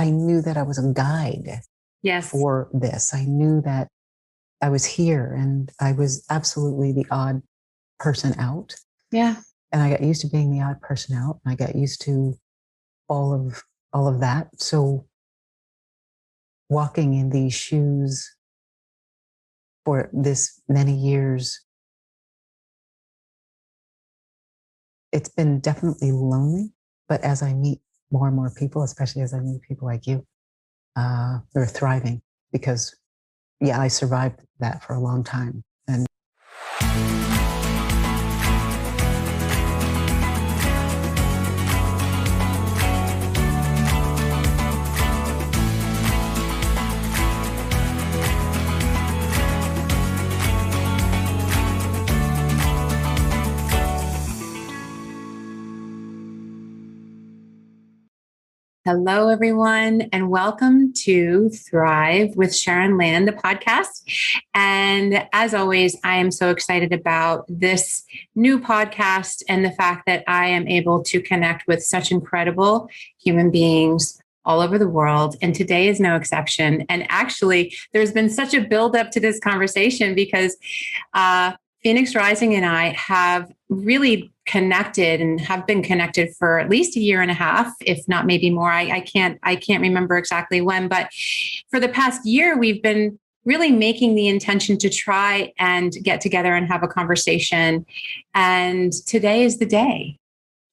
I knew that I was a guide for this. I knew that I was here and I was absolutely the odd person out. Yeah. And I got used to being the odd person out. And I got used to all of that. So walking in these shoes for this many years, it's been definitely lonely. But as I meet more and more people, especially as I meet people like you, they're thriving because, yeah, I survived that for a long time. And hello, everyone, and welcome to Thrive with Sharon Land, the podcast. And as always, I am so excited about this new podcast and the fact that I am able to connect with such incredible human beings all over the world. And today is no exception. And actually, there's been such a buildup to this conversation because Phoenix Rising and I have really connected and have been connected for at least a year and a half, if not maybe more. I can't remember exactly when, but for the past year, we've been really making the intention to try and get together and have a conversation. And today is the day.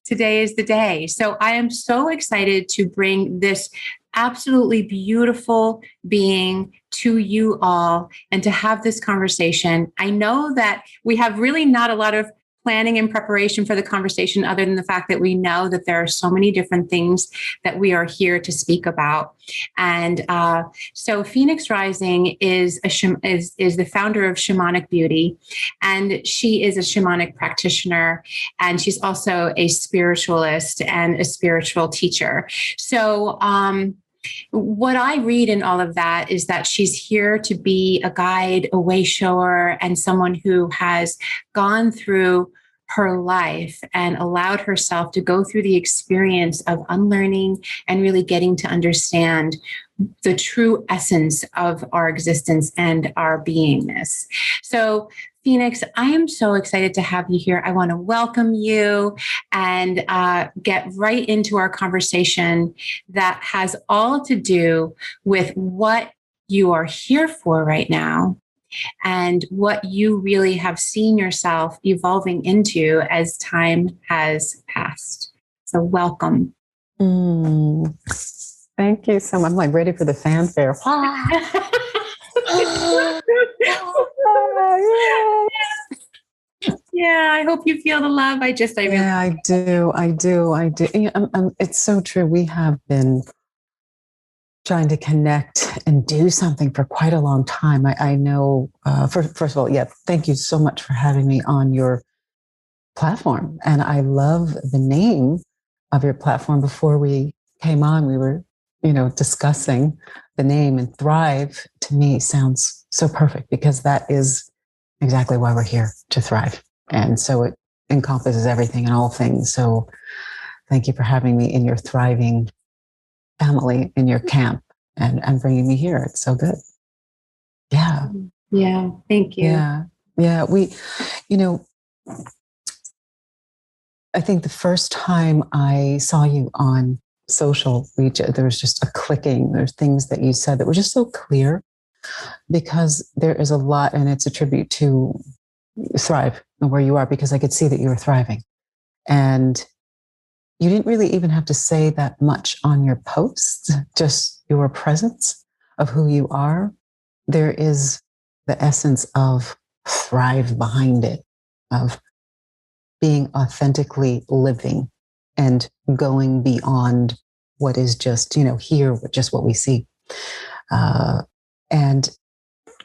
Today is the day. So I am so excited to bring this absolutely beautiful being to you all and to have this conversation. I know that we have really not a lot of planning and preparation for the conversation other than the fact that we know that there are so many different things that we are here to speak about. And so Phoenix Rising is the founder of Shamanic Beauty, and she is a shamanic practitioner, and she's also a spiritualist and a spiritual teacher. So what I read in all of that is that she's here to be a guide, a way shower, and someone who has gone through her life and allowed herself to go through the experience of unlearning and really getting to understand the true essence of our existence and our beingness. So Phoenix, I am so excited to have you here. I want to welcome you and get right into our conversation that has all to do with what you are here for right now and what you really have seen yourself evolving into as time has passed. So welcome. Thank you so much. I'm like ready for the fanfare. Yeah, I hope you feel the love. I do. It's so true. We have been trying to connect and do something for quite a long time. I know, first of all, yeah, thank you so much for having me on your platform. And I love the name of your platform. Before we came on, we were, discussing the name, and Thrive to me sounds so perfect because that is exactly why we're here, to thrive. And so it encompasses everything and all things. So thank you for having me in your thriving family, in your camp, and bringing me here. It's so good. Yeah. Yeah. Thank you. Yeah. Yeah. We, I think the first time I saw you on social media, there was just a clicking. There's things that you said that were just so clear, because there is a lot, and it's a tribute to Thrive and where you are, because I could see that you were thriving. And you didn't really even have to say that much on your posts, just your presence of who you are. There is the essence of thrive behind it, of being authentically living and going beyond what is just, here, just what we see. And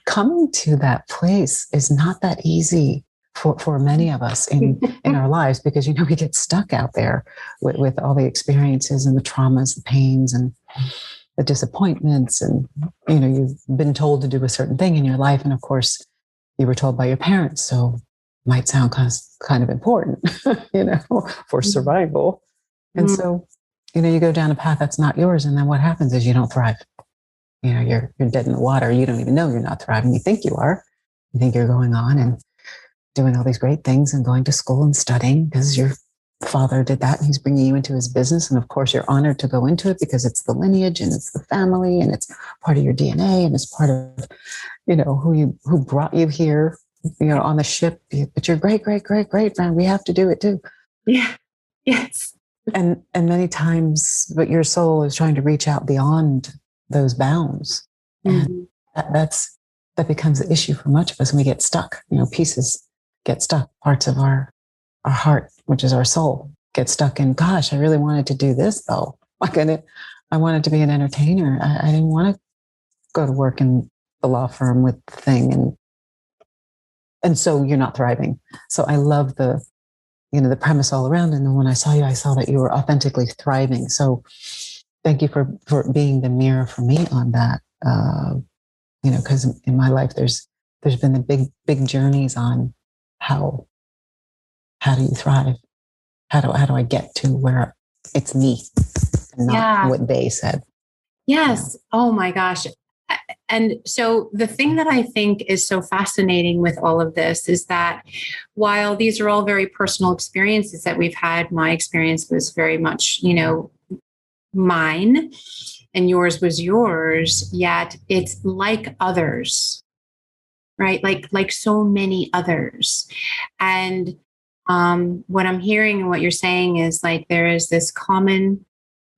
coming to that place is not that easy for many of us in our lives, because, we get stuck out there with all the experiences and the traumas, the pains and the disappointments. And, you've been told to do a certain thing in your life. And of course, you were told by your parents. So it might sound kind of important, for survival. And so you know, you go down a path that's not yours. And then what happens is you don't thrive. You know, you're dead in the water. You don't even know you're not thriving. You think you are. You think you're going on and doing all these great things and going to school and studying because your father did that and he's bringing you into his business. And of course, you're honored to go into it because it's the lineage and it's the family and it's part of your DNA and it's part of, you know, who brought you here, you know, on the ship. But you're great friend. We have to do it too. Yeah. Yes. And many times, but your soul is trying to reach out beyond those bounds. Mm-hmm. And that becomes the issue for much of us. And we get stuck, you know, pieces get stuck, parts of our heart, which is our soul, get stuck in, gosh, I really wanted to do this though. I wanted to be an entertainer. I didn't want to go to work in the law firm with the thing. And so you're not thriving. So I love the, you know, the premise all around. And then when I saw you, I saw that you were authentically thriving. So thank you for being the mirror for me on that. You know, because in my life, there's been the big journeys on how do you thrive? How do I get to where it's me and not what they said? Yes. You know? Oh my gosh. And so the thing that I think is so fascinating with all of this is that while these are all very personal experiences that we've had, my experience was very much, you know, mine and yours was yours, yet it's like others, right? Like so many others. And what I'm hearing and what you're saying is like, there is this common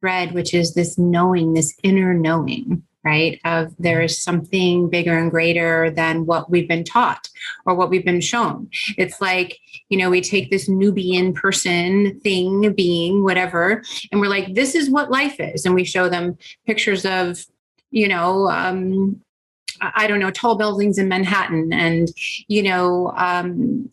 thread, which is this knowing, this inner knowing, right? Of there is something bigger and greater than what we've been taught or what we've been shown. It's like, you know, we take this Nubian person thing, being, whatever, and we're like, this is what life is. And we show them pictures of, you know, I don't know, tall buildings in Manhattan and, you know,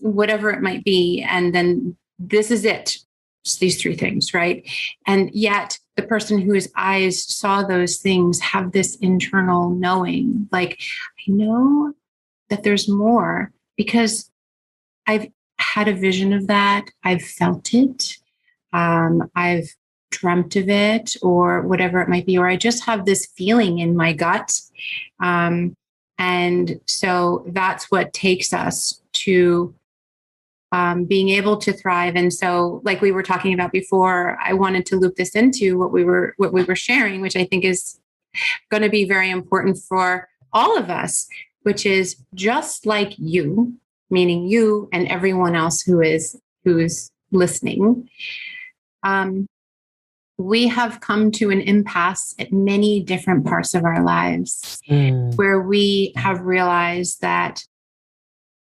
whatever it might be. And then this is it. It's these three things, right? And yet the person whose eyes saw those things have this internal knowing, like, I know that there's more because I've had a vision of that. I've felt it. I've dreamt of it or whatever it might be, or I just have this feeling in my gut. And so that's what takes us to being able to thrive. And so like we were talking about before, I wanted to loop this into what we were sharing, which I think is going to be very important for all of us, which is just like you, meaning you and everyone else who's listening. We have come to an impasse at many different parts of our lives where we have realized that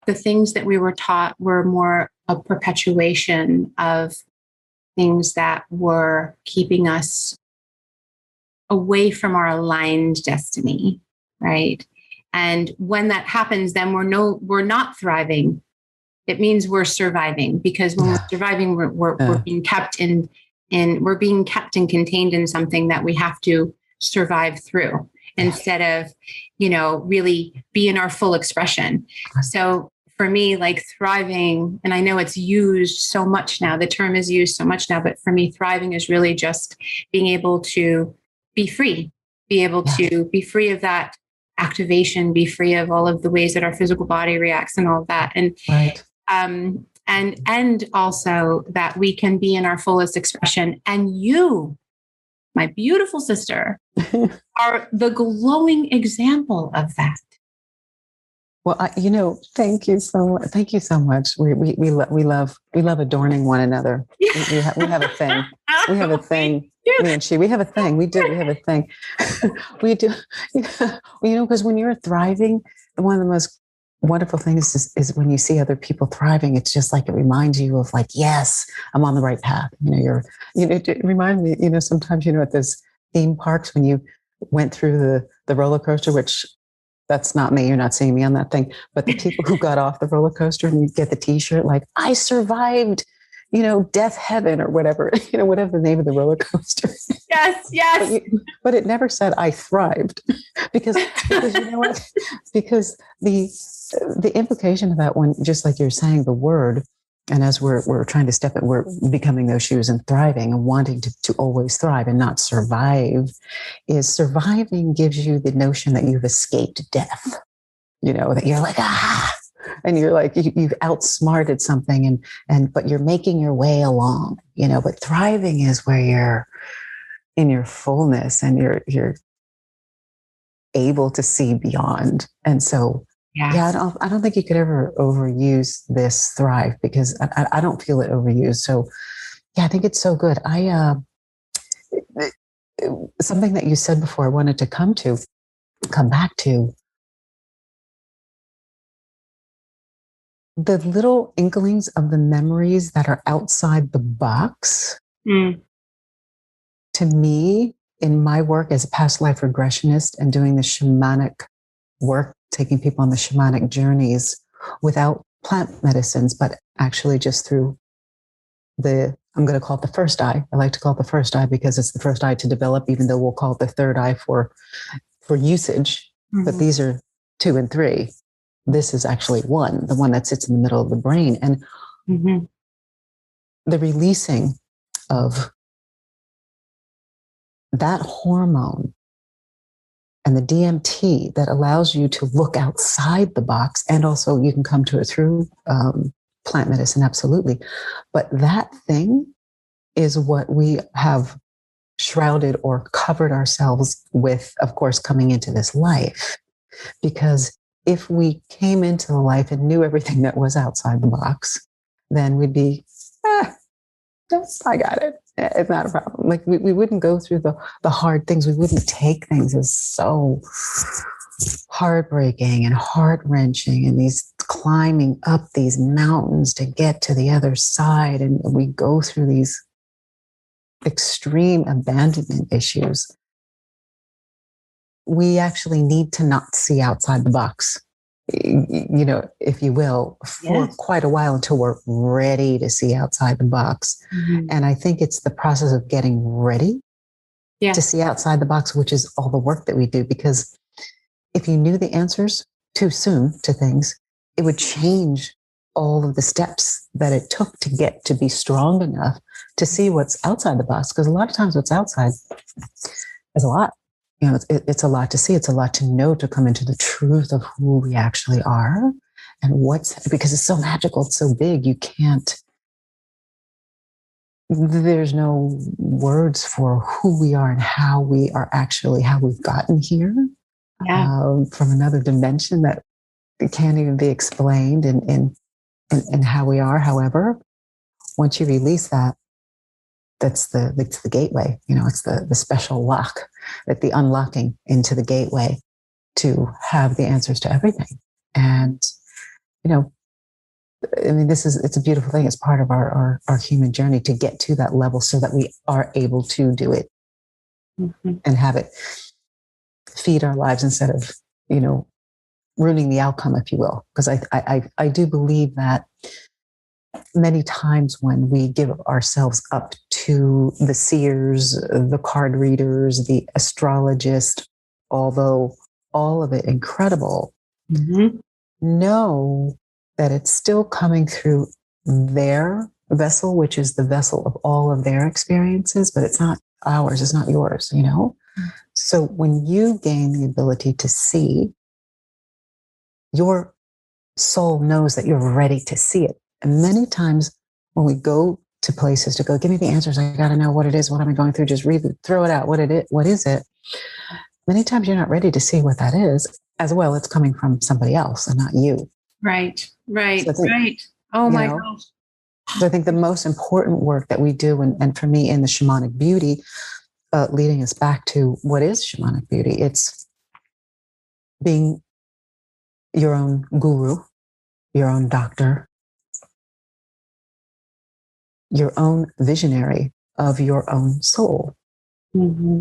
the things that we were taught were more a perpetuation of things that were keeping us away from our aligned destiny, right? And when that happens, then we're not thriving. It means we're surviving, because when we're surviving, we're being kept in, we're being kept and contained in something that we have to survive through instead of, you know, really be in our full expression. So for me, like thriving, and I know it's used so much now, the term is used so much now, but for me, thriving is really just being able to be free, be able to be free of that activation, be free of all of the ways that our physical body reacts and all of that. And, and also that we can be in our fullest expression. And you, my beautiful sister, are the glowing example of that. Well, you know, thank you so much. Thank you so much. We love adorning one another. We have a thing. We have a thing. Me and she. We have a thing. We have a thing. We do. You know, because when you're thriving, one of the most wonderful things is when you see other people thriving. It's just like it reminds you of like, yes, I'm on the right path. You know, it reminds me. You know, sometimes, you know, at this theme parks when you went through the roller coaster, which that's not me, you're not seeing me on that thing, but the people who got off the roller coaster and you get the t-shirt like, I survived, you know, death heaven or whatever, you know, whatever the name of the roller coaster. Yes, yes. But it never said I thrived because you know what? Because the implication of that one, just like you're saying, the word And as we're trying to step it, we're becoming those shoes and thriving and wanting to always thrive and not survive. Is surviving gives you the notion that you've escaped death, you know, that you're like, ah, and you're like, you've outsmarted something but you're making your way along, you know. But thriving is where you're in your fullness and you're able to see beyond. And so, yeah, I don't think you could ever overuse this thrive, because I don't feel it overused. So yeah, I think it's so good. Something that you said before, I wanted to come back to the little inklings of the memories that are outside the box. To me, in my work as a past life regressionist and doing the shamanic work, taking people on the shamanic journeys without plant medicines, but actually just through I'm going to call it the first eye. I like to call it the first eye because it's the first eye to develop, even though we'll call it the third eye for usage. Mm-hmm. But these are 2 and 3. This is actually one, the one that sits in the middle of the brain. And mm-hmm. the releasing of that hormone and the DMT that allows you to look outside the box, and also you can come to it through plant medicine, absolutely. But that thing is what we have shrouded or covered ourselves with, of course, coming into this life. Because if we came into the life and knew everything that was outside the box, then we'd be, I got it. It's not a problem. Like we wouldn't go through the hard things. We wouldn't take things as so heartbreaking and heart-wrenching, and these climbing up these mountains to get to the other side. And we go through these extreme abandonment issues. We actually need to not see outside the box, you know, if you will, for quite a while until we're ready to see outside the box. Mm-hmm. And I think it's the process of getting ready to see outside the box, which is all the work that we do. Because if you knew the answers too soon to things, it would change all of the steps that it took to get to be strong enough to see what's outside the box. Because a lot of times what's outside is a lot. You know, it's a lot to see. It's a lot to know, to come into the truth of who we actually are and because it's so magical, it's so big. There's no words for who we are and how we are actually, how we've gotten here from another dimension that can't even be explained and how we are. However, once you release that, it's the gateway, you know, it's the special lock, that the unlocking into the gateway to have the answers to everything. And, you know, I mean, it's a beautiful thing. It's part of our human journey to get to that level so that we are able to do it and have it feed our lives instead of, you know, ruining the outcome, if you will. Because I do believe that many times when we give ourselves up to the seers, the card readers, the astrologist, although all of it incredible, know that it's still coming through their vessel, which is the vessel of all of their experiences, but it's not ours, it's not yours, you know? So when you gain the ability to see, your soul knows that you're ready to see it. And many times when we go to places to go, give me the answers, I got to know what it is, what am I going through, just read it, throw it out, what is it? Many times you're not ready to see what that is as well. It's coming from somebody else and not you. Right, so I think, right. Oh my gosh. So I think the most important work that we do, and for me in the shamanic beauty, leading us back to what is shamanic beauty, it's being your own guru, your own doctor, your own visionary of your own soul. Mm-hmm.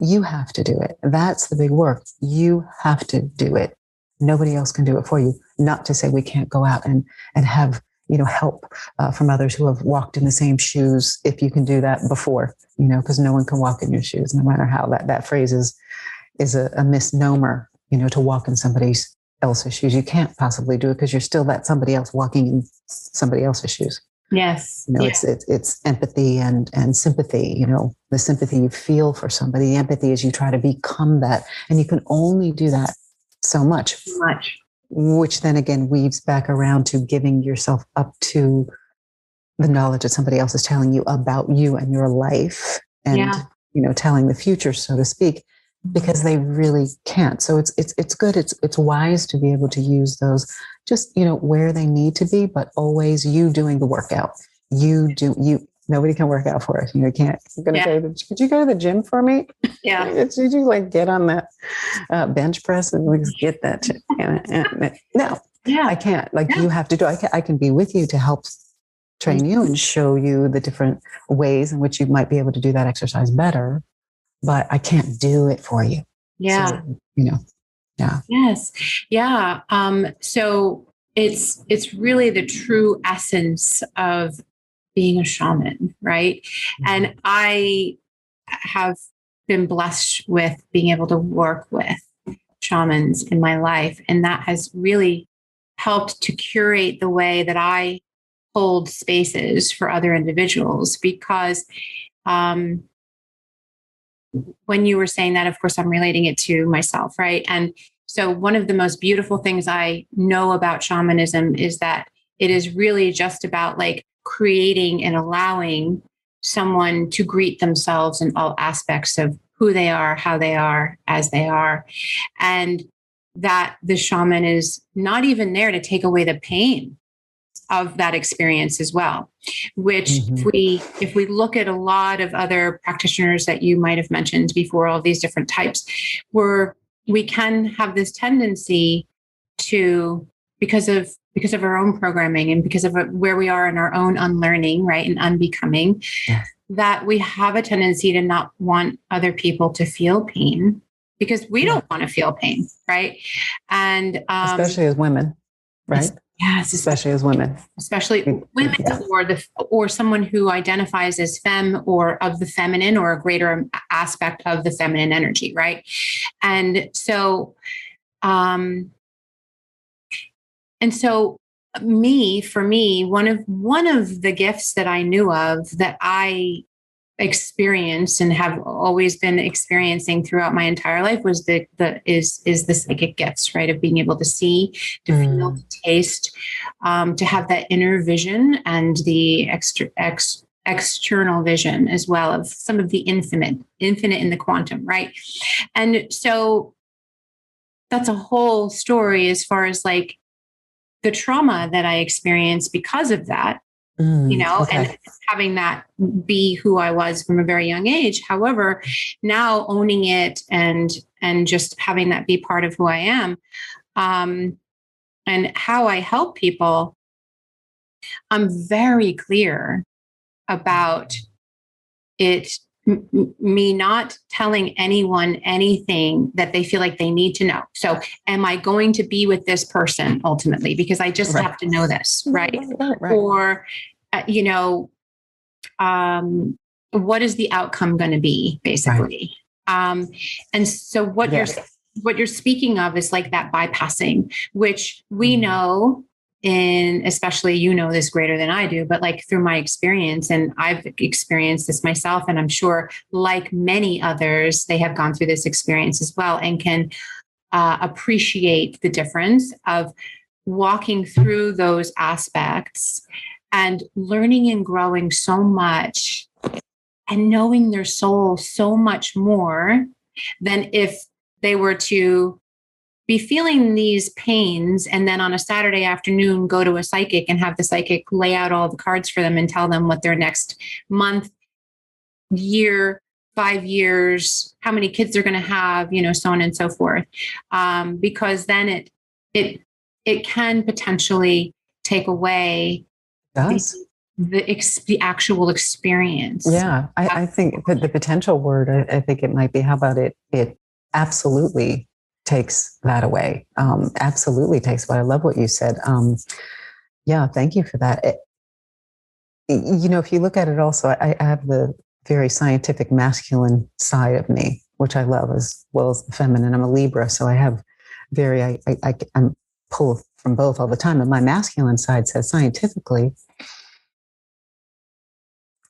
You have to do it. That's the big work. You have to do it. Nobody else can do it for you. Not to say we can't go out and have, you know, help from others who have walked in the same shoes, if you can do that before, you know, because no one can walk in your shoes, no matter how. That phrase is a misnomer, you know, to walk in somebody's else's shoes. You can't possibly do it because you're still that somebody else walking in somebody else's shoes. Yes. You know, yes. It's empathy and sympathy, you know, the sympathy you feel for somebody, the empathy is you try to become that. And you can only do that so much. Which then again weaves back around to giving yourself up to the knowledge that somebody else is telling you about you and your life and, you know, telling the future, so to speak, because they really can't. So it's good. It's wise to be able to use those just, you know, where they need to be, but always you doing the workout. Nobody can work out for us. You know, you can't. I'm going to say, could you go to the gym for me? Yeah. Did you like get on that bench press and like, get that? No, I can't. Like you have to do. I can be with you to help train you and show you the different ways in which you might be able to do that exercise better, but I can't do it for you. Yeah. So, you know. Yeah. Yes. Yeah. So it's really the true essence of being a shaman, right? And I have been blessed with being able to work with shamans in my life. And that has really helped to curate the way that I hold spaces for other individuals, because when you were saying that, of course, I'm relating it to myself, right? And so one of the most beautiful things I know about shamanism is that it is really just about like creating and allowing someone to greet themselves in all aspects of who they are, how they are, as they are. And that the shaman is not even there to take away the pain of that experience as well, which if we look at a lot of other practitioners that you might have mentioned before, all these different types, we can have this tendency to, because of our own programming and because of where we are in our own unlearning, right, and unbecoming, that we have a tendency to not want other people to feel pain because we don't want to feel pain, right? And especially as women, right? Yes, especially as women. Especially women or someone who identifies as femme or of the feminine or a greater aspect of the feminine energy, right? And so for me, one of the gifts that I knew of that I experienced and have always been experiencing throughout my entire life was is the psychic gifts, right? Of being able to see, to feel, to taste, to have that inner vision and the external vision as well of some of the infinite in the quantum, right? And so that's a whole story as far as like the trauma that I experienced because of that. You know, and having that be who I was from a very young age. However, now owning it and just having that be part of who I am, and how I help people, I'm very clear about it. Me not telling anyone anything that they feel like they need to know. So am I going to be with this person ultimately? Because I just have to know this, right. Or, you know, what is the outcome going to be basically? Right. And so what you're speaking of is like that bypassing, which we know in, especially, you know, this greater than I do, but like through my experience, and I've experienced this myself, and I'm sure like many others, they have gone through this experience as well and can appreciate the difference of walking through those aspects and learning and growing so much and knowing their soul so much more than if they were to be feeling these pains and then on a Saturday afternoon, go to a psychic and have the psychic lay out all the cards for them and tell them what their next month, year, 5 years, how many kids they're going to have, you know, so on and so forth. Because then it can potentially take away the actual experience. Yeah. I think the potential word, I think it might be, how about it absolutely takes that away. Absolutely takes away. I love what you said. Yeah. Thank you for that. You know, if you look at it also, I have the very scientific masculine side of me, which I love, as well as the feminine. I'm a Libra. So I have very, I'm pulled from both all the time. And my masculine side says scientifically,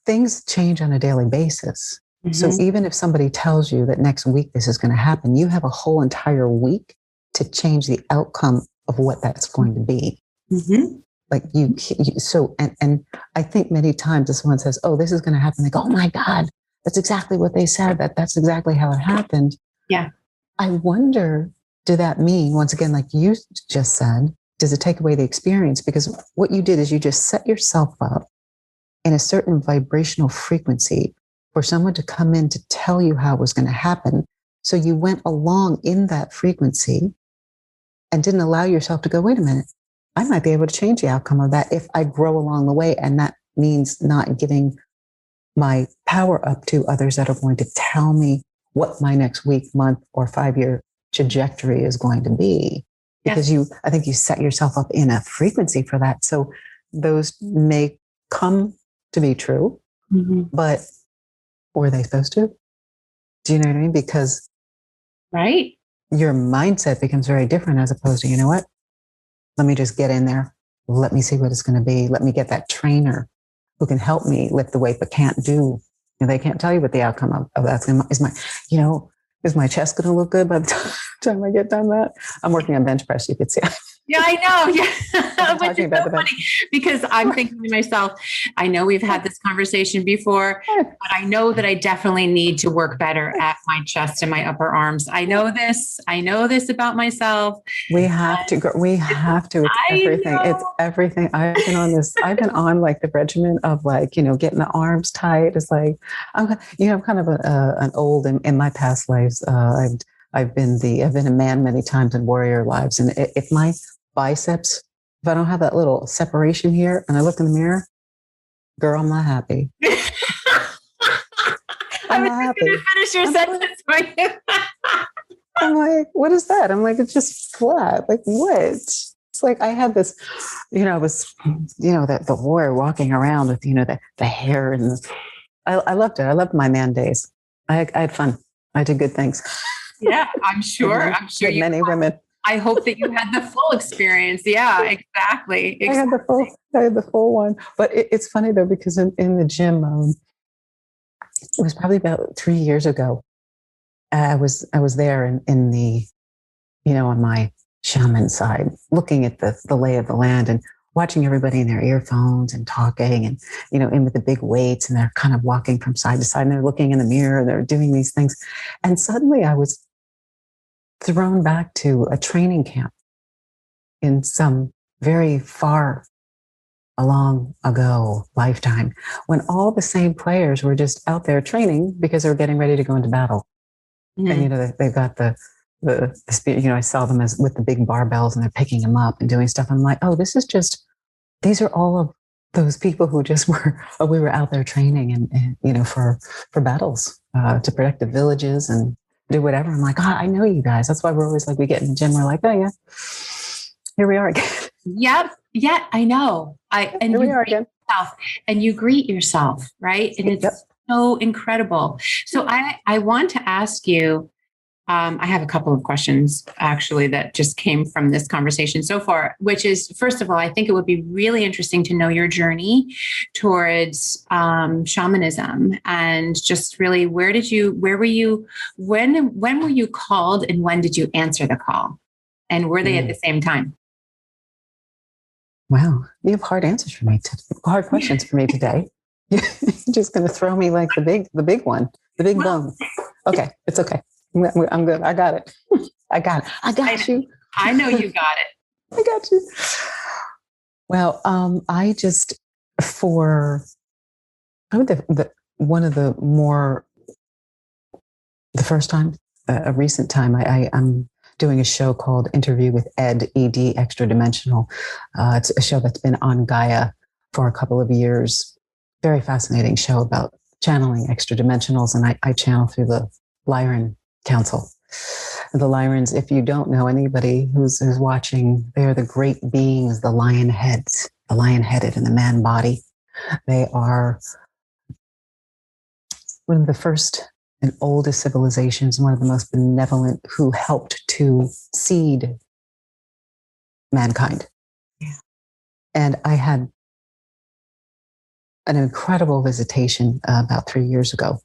things change on a daily basis. Mm-hmm. So even if somebody tells you that next week this is going to happen, you have a whole entire week to change the outcome of what that's going to be. Mm-hmm. Like you so, and I think many times if someone says, oh, this is going to happen, they go, oh my God, that's exactly what they said. That's exactly how it happened. Yeah. I wonder, do that mean, once again, like you just said, does it take away the experience? Because what you did is you just set yourself up in a certain vibrational frequency for someone to come in to tell you how it was going to happen. So you went along in that frequency and didn't allow yourself to go, wait a minute, I might be able to change the outcome of that if I grow along the way. And that means not giving my power up to others that are going to tell me what my next week, month, or 5-year trajectory is going to be. Because yes. I think you set yourself up in a frequency for that. So those may come to be true, mm-hmm. but were they supposed to? Do you know what I mean? Because right, your mindset becomes very different as opposed to, you know what? Let me just get in there. Let me see what it's going to be. Let me get that trainer who can help me lift the weight, but can't do. You know, they can't tell you what the outcome of that's going to be. Is my chest going to look good by the time I get done that? I'm working on bench press. You could see. Yeah, I know. Yeah, which is so funny because I'm thinking to myself, I know we've had this conversation before, but I know that I definitely need to work better at my chest and my upper arms. I know this about myself. We have to grow. We have to. It's everything. It's everything. I've been on this. I've been on like the regimen of like, you know, getting the arms tight. It's like, I'm kind of an old in my past lives. I've been a man many times in warrior lives. And if my biceps, if I don't have that little separation here and I look in the mirror, girl, I'm not happy. I'm not happy. Finish your sentence for you. I'm like, what is that? I'm like, it's just flat. Like what? It's like, I had this, you know, I was, you know, that the warrior walking around with, you know, the hair and I loved it. I loved my man days. I had fun. I did good things. Yeah, I'm sure. Mm-hmm. I'm sure many women. I hope that you had the full experience. Yeah, exactly. I had the full one. But it's funny though, because in the gym, it was probably about 3 years ago. I was there in the, you know, on my shaman side, looking at the lay of the land and watching everybody in their earphones and talking and, you know, in with the big weights, and they're kind of walking from side to side and they're looking in the mirror and they're doing these things. And suddenly I was thrown back to a training camp in some very far along ago lifetime when all the same players were just out there training because they were getting ready to go into battle. Mm-hmm. And, you know, they've got the speed, you know, I saw them as with the big barbells and they're picking them up and doing stuff. I'm like, oh, this is just, these are all of those people who just were, we were out there training and you know, for battles, to protect the villages and do whatever. I'm like, oh, I know you guys. That's why we're always like, we get in the gym. We're like, oh yeah, here we are again. Yep. Yeah, I know. And you greet yourself. Right. And it's so incredible. So I want to ask you, I have a couple of questions actually that just came from this conversation so far, which is, first of all, I think it would be really interesting to know your journey towards shamanism and just really, when were you called and when did you answer the call? And were they at the same time? Wow. You have hard answers for me, hard questions for me today. You're just going to throw me like the big one, the big bone. Okay. It's okay. I'm good. I got it. I got you. I know you got it. I got you. Well, I'm doing a show called Interview with Ed, Extra Dimensional. It's a show that's been on Gaia for a couple of years. Very fascinating show about channeling extra dimensionals. And I channel through the Lyran Council. The Lyrans, if you don't know, anybody who's watching, they're the great beings, the lion heads, the lion headed and the man body. They are one of the first and oldest civilizations, one of the most benevolent, who helped to seed mankind. Yeah. And I had an incredible visitation about 3 years ago,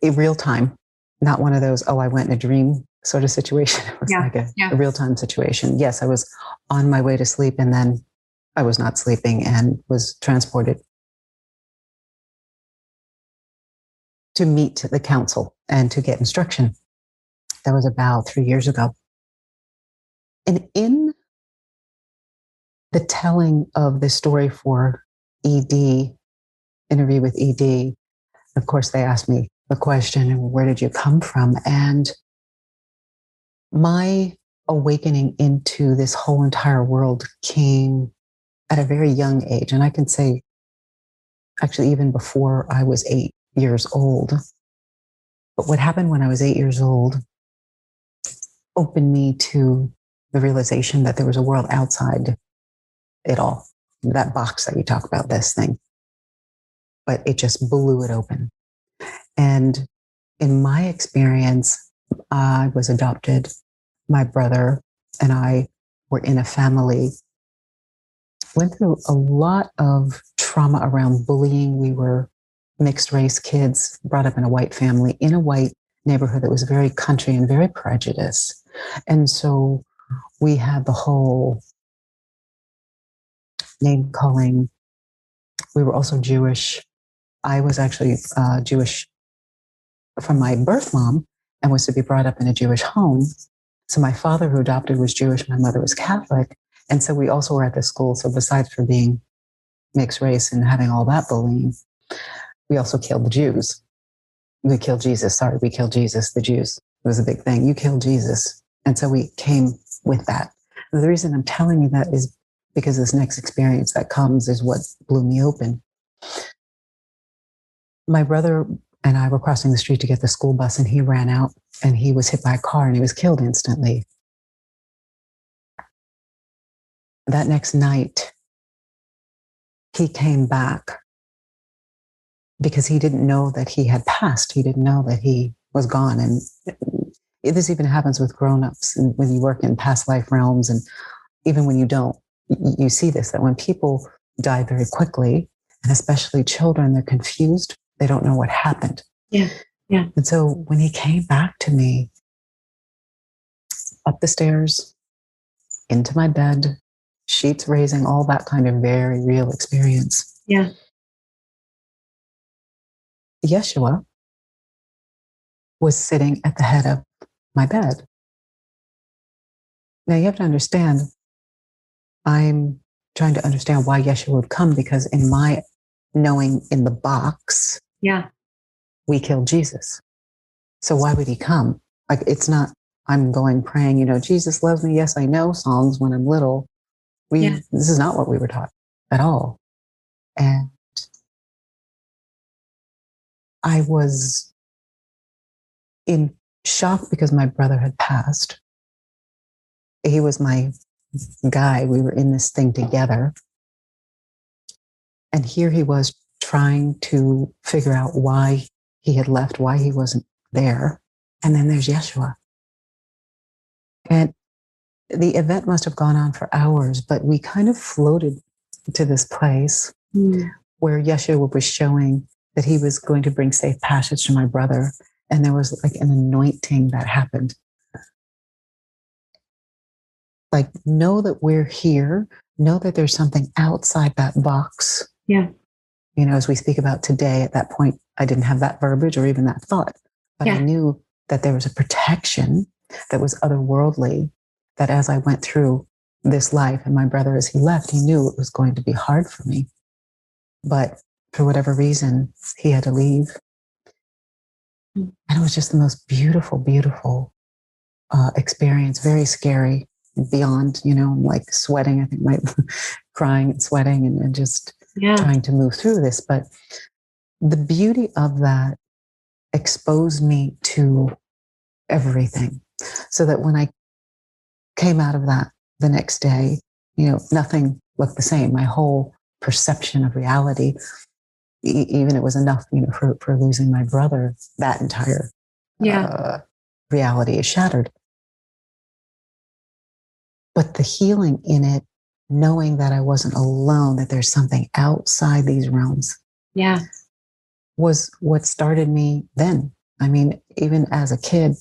in real time, not one of those, oh, I went in a dream sort of situation. It was like a real time situation. Yes, I was on my way to sleep and then I was not sleeping and was transported to meet the council and to get instruction. That was about 3 years ago. And in the telling of the story for ED, Interview with ED, of course, they asked me the question, where did you come from? And my awakening into this whole entire world came at a very young age. And I can say, actually, even before I was 8 years old. But what happened when I was 8 years old opened me to the realization that there was a world outside it all, that box that you talk about, this thing. But it just blew it open. And in my experience, I was adopted. My brother and I were in a family, went through a lot of trauma around bullying. We were mixed race kids, brought up in a white family, in a white neighborhood that was very country and very prejudiced. And so we had the whole name calling. We were also Jewish. I was actually Jewish from my birth mom and was to be brought up in a Jewish home. So my father, who adopted, was Jewish. My mother was Catholic. And so we also were at the school. So besides for being mixed race and having all that bullying, we also killed the Jews. We killed Jesus. Sorry, we killed Jesus. The Jews, it was a big thing. You killed Jesus. And so we came with that. And the reason I'm telling you that is because this next experience that comes is what blew me open. My brother and I were crossing the street to get the school bus, and he ran out and he was hit by a car and he was killed instantly. That next night, he came back because he didn't know that he had passed. He didn't know that he was gone. And this even happens with grownups and when you work in past life realms. And even when you don't, you see this, that when people die very quickly, and especially children, they're confused. They don't know what happened. Yeah, yeah. And so when he came back to me, up the stairs, into my bed, sheets raising, all that kind of very real experience. Yeah. Yeshua was sitting at the head of my bed. Now you have to understand, I'm trying to understand why Yeshua would come, because in my knowing in the box, yeah, we killed Jesus. So why would he come? Like, it's not, I'm going praying, you know, Jesus loves me. Yes, I know songs when I'm little. This is not what we were taught at all. And I was in shock because my brother had passed. He was my guy. We were in this thing together. And here he was trying to figure out why he had left, why he wasn't there. And then there's Yeshua. And the event must have gone on for hours, but we kind of floated to this place where Yeshua was showing that he was going to bring safe passage to my brother. And there was like an anointing that happened. Like, know that we're here. Know that there's something outside that box. Yeah. You know, as we speak about today, at that point, I didn't have that verbiage or even that thought, but I knew that there was a protection that was otherworldly, that as I went through this life, and my brother, as he left, he knew it was going to be hard for me. But for whatever reason, he had to leave. And it was just the most beautiful, beautiful experience, very scary beyond, you know, like sweating, I think, like crying and sweating and just trying to move through this. But the beauty of that exposed me to everything, so that when I came out of that the next day, you know, nothing looked the same. My whole perception of reality even it was enough, you know, for losing my brother, that entire reality is shattered. But the healing in it, knowing that I wasn't alone, that there's something outside these realms, was what started me then. I mean, even as a kid,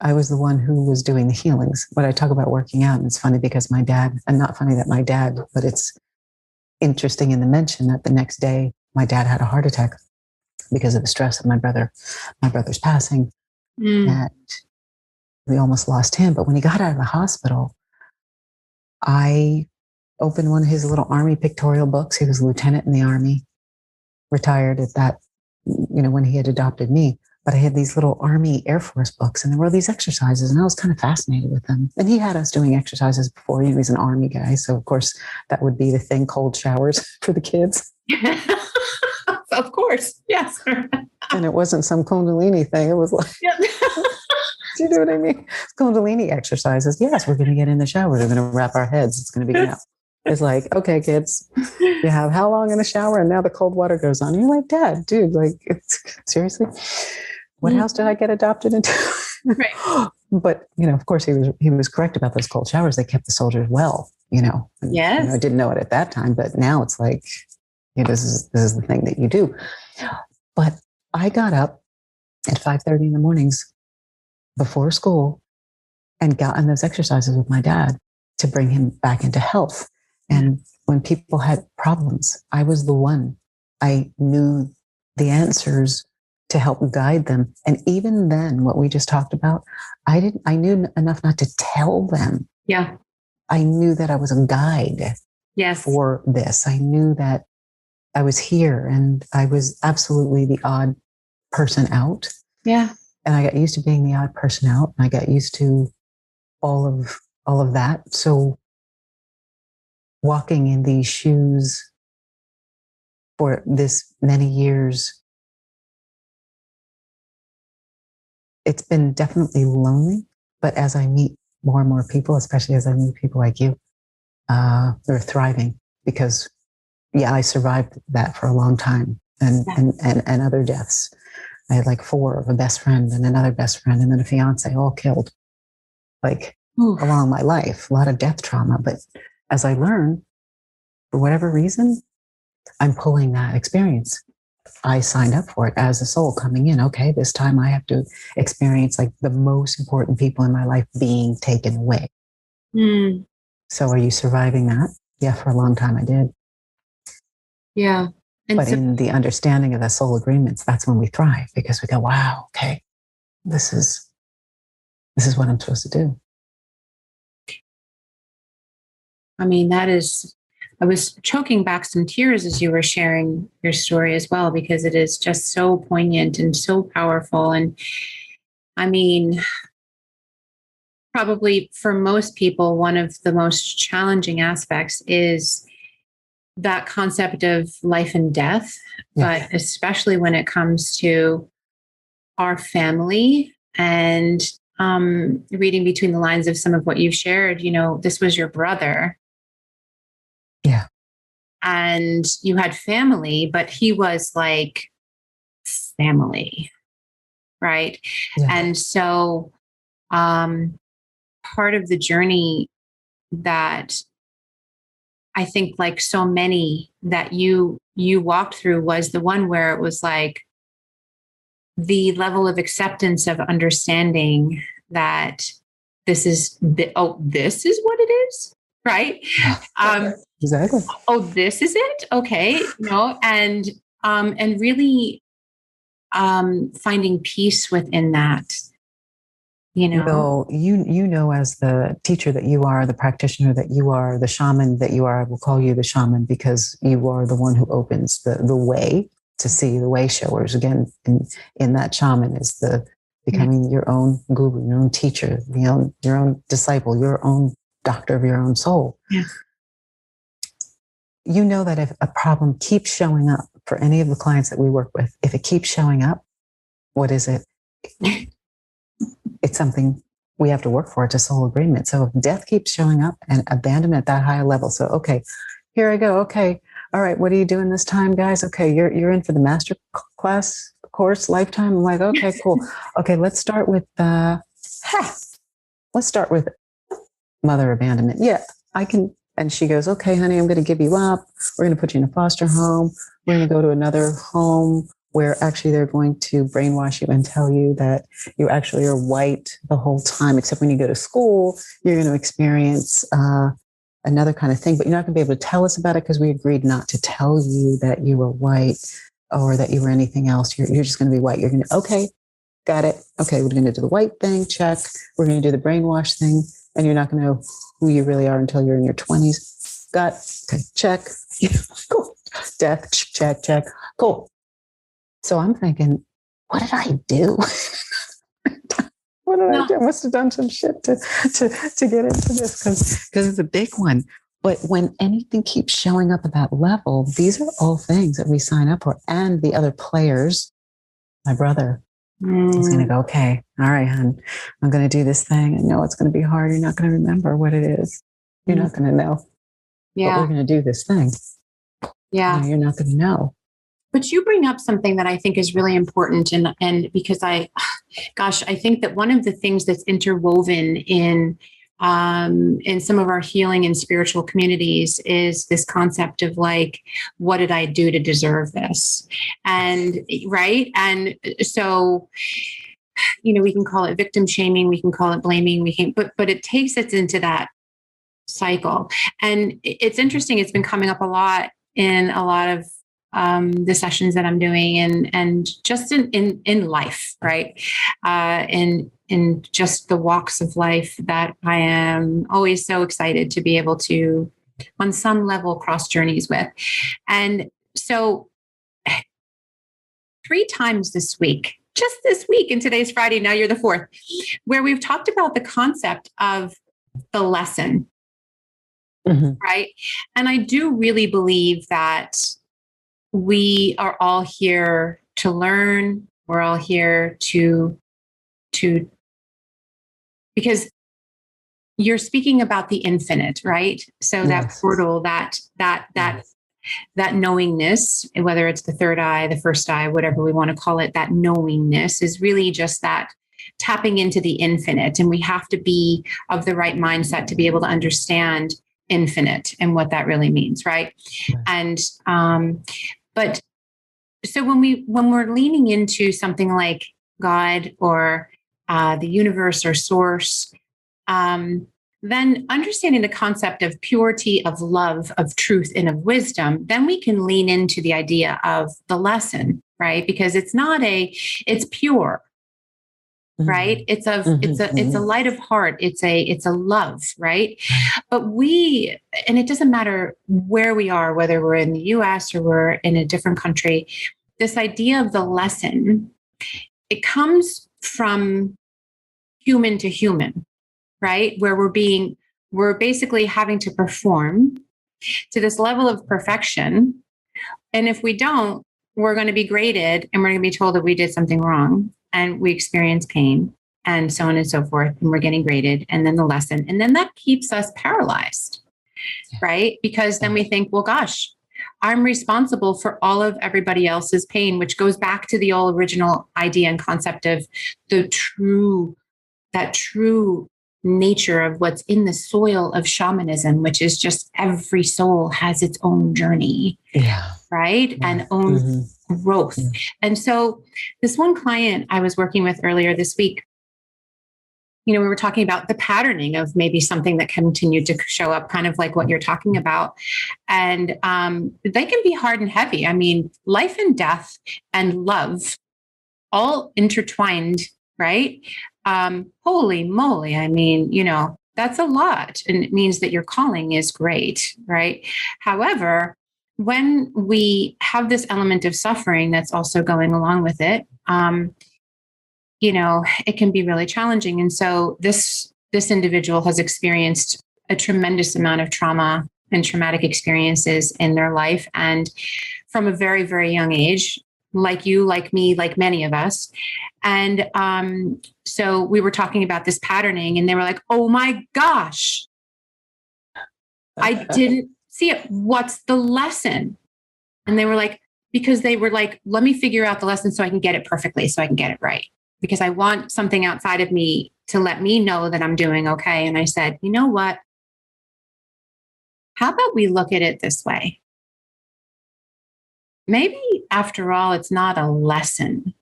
I was the one who was doing the healings. When I talk about working out, and it's funny because my dad, and not funny that my dad, but it's interesting in the mention that the next day, my dad had a heart attack because of the stress of my brother's passing. And we almost lost him. But when he got out of the hospital, I opened one of his little army pictorial books. He was a lieutenant in the army, retired at that, you know, when he had adopted me. But I had these little Army Air Force books, and there were these exercises, and I was kind of fascinated with them. And he had us doing exercises before. He was an Army guy. So, of course, that would be the thing, cold showers for the kids. Of course. Yes. And it wasn't some Kundalini thing. It was like, do you know what I mean? Kundalini exercises. Yes, we're going to get in the shower. We're going to wrap our heads. It's going to be now. It's like, okay, kids, you have how long in the shower? And now the cold water goes on. And you're like, Dad, dude, like, seriously? What house did I get adopted into? Right. But, you know, of course, he was correct about those cold showers. They kept the soldiers well, you know. And, yes. You know, I didn't know it at that time, but now it's like, you know, this is the thing that you do. But I got up at 5:30 in the mornings before school and got on those exercises with my dad to bring him back into health. And when people had problems, I was the one. I knew the answers to help guide them. And even then, what we just talked about, I knew enough not to tell them. Yeah. I knew that I was a guide for this. I knew that I was here, and I was absolutely the odd person out. Yeah. And I got used to being the odd person out, and I got used to all of that. So walking in these shoes for this many years, it's been definitely lonely, but as I meet more and more people, especially as I meet people like you, they're thriving because, I survived that for a long time and other deaths. I had like 4 of a best friend and another best friend and then a fiance, all killed like along my life, a lot of death trauma. But as I learn, for whatever reason, I'm pulling that experience. I signed up for it as a soul coming in. Okay, this time I have to experience like the most important people in my life being taken away. Mm. So are you surviving that? Yeah, for a long time I did. Yeah. And but in the understanding of the soul agreements, that's when we thrive, because we go, wow, okay, this is what I'm supposed to do. I mean, I was choking back some tears as you were sharing your story as well, because it is just so poignant and so powerful. And I mean, probably for most people, one of the most challenging aspects is that concept of life and death, but especially when it comes to our family and reading between the lines of some of what you've shared, you know, this was your brother. Yeah. And you had family, but he was like family. Right. Yeah. And so part of the journey that I think like so many that you walked through was the one where it was like the level of acceptance of understanding that this is what it is. Right. Exactly. Oh, this is it. Okay. You know, and really, finding peace within that, you know, so you know, as the teacher that you are, the practitioner that you are, the shaman that you are, I will call you the shaman because you are the one who opens the way to see the way showers again. In that shaman is the becoming your own guru, your own teacher, your own disciple, your own doctor of your own soul. Yeah. You know that if a problem keeps showing up for any of the clients that we work with, if it keeps showing up, what is it? It's something we have to work for. It's a soul agreement. So if death keeps showing up and abandonment at that higher level. So, okay, here I go. Okay, all right, what are you doing this time, guys? Okay, you're in for the master class course lifetime. I'm like, okay, cool. Okay, let's start with mother abandonment. Yeah, I can. And she goes, okay, honey, I'm going to give you up. We're going to put you in a foster home. We're going to go to another home where actually they're going to brainwash you and tell you that you actually are white the whole time, except when you go to school, you're going to experience another kind of thing, but you're not going to be able to tell us about it because we agreed not to tell you that you were white or that you were anything else. You're just going to be white. You're going to, okay, got it. Okay, we're going to do the white thing, check. We're going to do the brainwash thing, and you're not going to know who you really are until you're in your 20s. Got, okay, check. Cool. Death, check, check. Cool. So I'm thinking, what did I do? I must have done some shit to get into this because it's a big one. But when anything keeps showing up at that level, these are all things that we sign up for. And the other players, my brother, he's going to go, okay, all right, hon, I'm going to do this thing. I know it's going to be hard. You're not going to remember what it is. You're not going to know. Yeah. But we're going to do this thing. Yeah. No, you're not going to know. But you bring up something that I think is really important. And because I think that one of the things that's interwoven in some of our healing and spiritual communities is this concept of like, what did I do to deserve this? And right. And so, you know, we can call it victim shaming, we can call it blaming, but it takes us into that cycle. And it's interesting. It's been coming up a lot in a lot of the sessions that I'm doing and just in life, right. In just the walks of life that I am always so excited to be able to, on some level, cross journeys with. And so 3 times this week, just this week, and today's Friday, now you're the 4th, where we've talked about the concept of the lesson. Mm-hmm. Right. And I do really believe that we are all here to learn. We're all here to, because you're speaking about the infinite, right? So yes. That portal, that yes. That knowingness, whether it's the third eye, the first eye, whatever we want to call it, that knowingness is really just that tapping into the infinite. And we have to be of the right mindset to be able to understand infinite and what that really means. Right. Yes. And, but so when we're leaning into something like God or the universe or source, then understanding the concept of purity, of love, of truth, and of wisdom, then we can lean into the idea of the lesson, right? Because it's pure, mm-hmm. right? It's of, mm-hmm. it's a light of heart. It's a love, right? But and it doesn't matter where we are, whether we're in the US or we're in a different country, this idea of the lesson, it comes from human to human, right? Where we're basically having to perform to this level of perfection. And if we don't, we're going to be graded and we're going to be told that we did something wrong and we experience pain and so on and so forth. And we're getting graded and then the lesson. And then that keeps us paralyzed, right? Because then we think, well, gosh, I'm responsible for all of everybody else's pain, which goes back to the all original idea and concept of that true nature of what's in the soil of shamanism, which is just every soul has its own journey, right? Yeah. And own mm-hmm. growth. Yeah. And so this one client I was working with earlier this week, you know, we were talking about the patterning of maybe something that continued to show up, kind of like what you're talking about. And they can be hard and heavy. I mean, life and death and love all intertwined, right? Holy moly. I mean, you know, that's a lot. And it means that your calling is great, right? However, when we have this element of suffering that's also going along with it, you know, it can be really challenging. And so this individual has experienced a tremendous amount of trauma and traumatic experiences in their life. And from a very, very young age, like you, like me, like many of us. And so we were talking about this patterning and they were like, oh my gosh, I didn't see it. What's the lesson? And they were like, because they were like, let me figure out the lesson so I can get it perfectly, so I can get it right. Because I want something outside of me to let me know that I'm doing okay. And I said, you know what? How about we look at it this way? Maybe after all, it's not a lesson.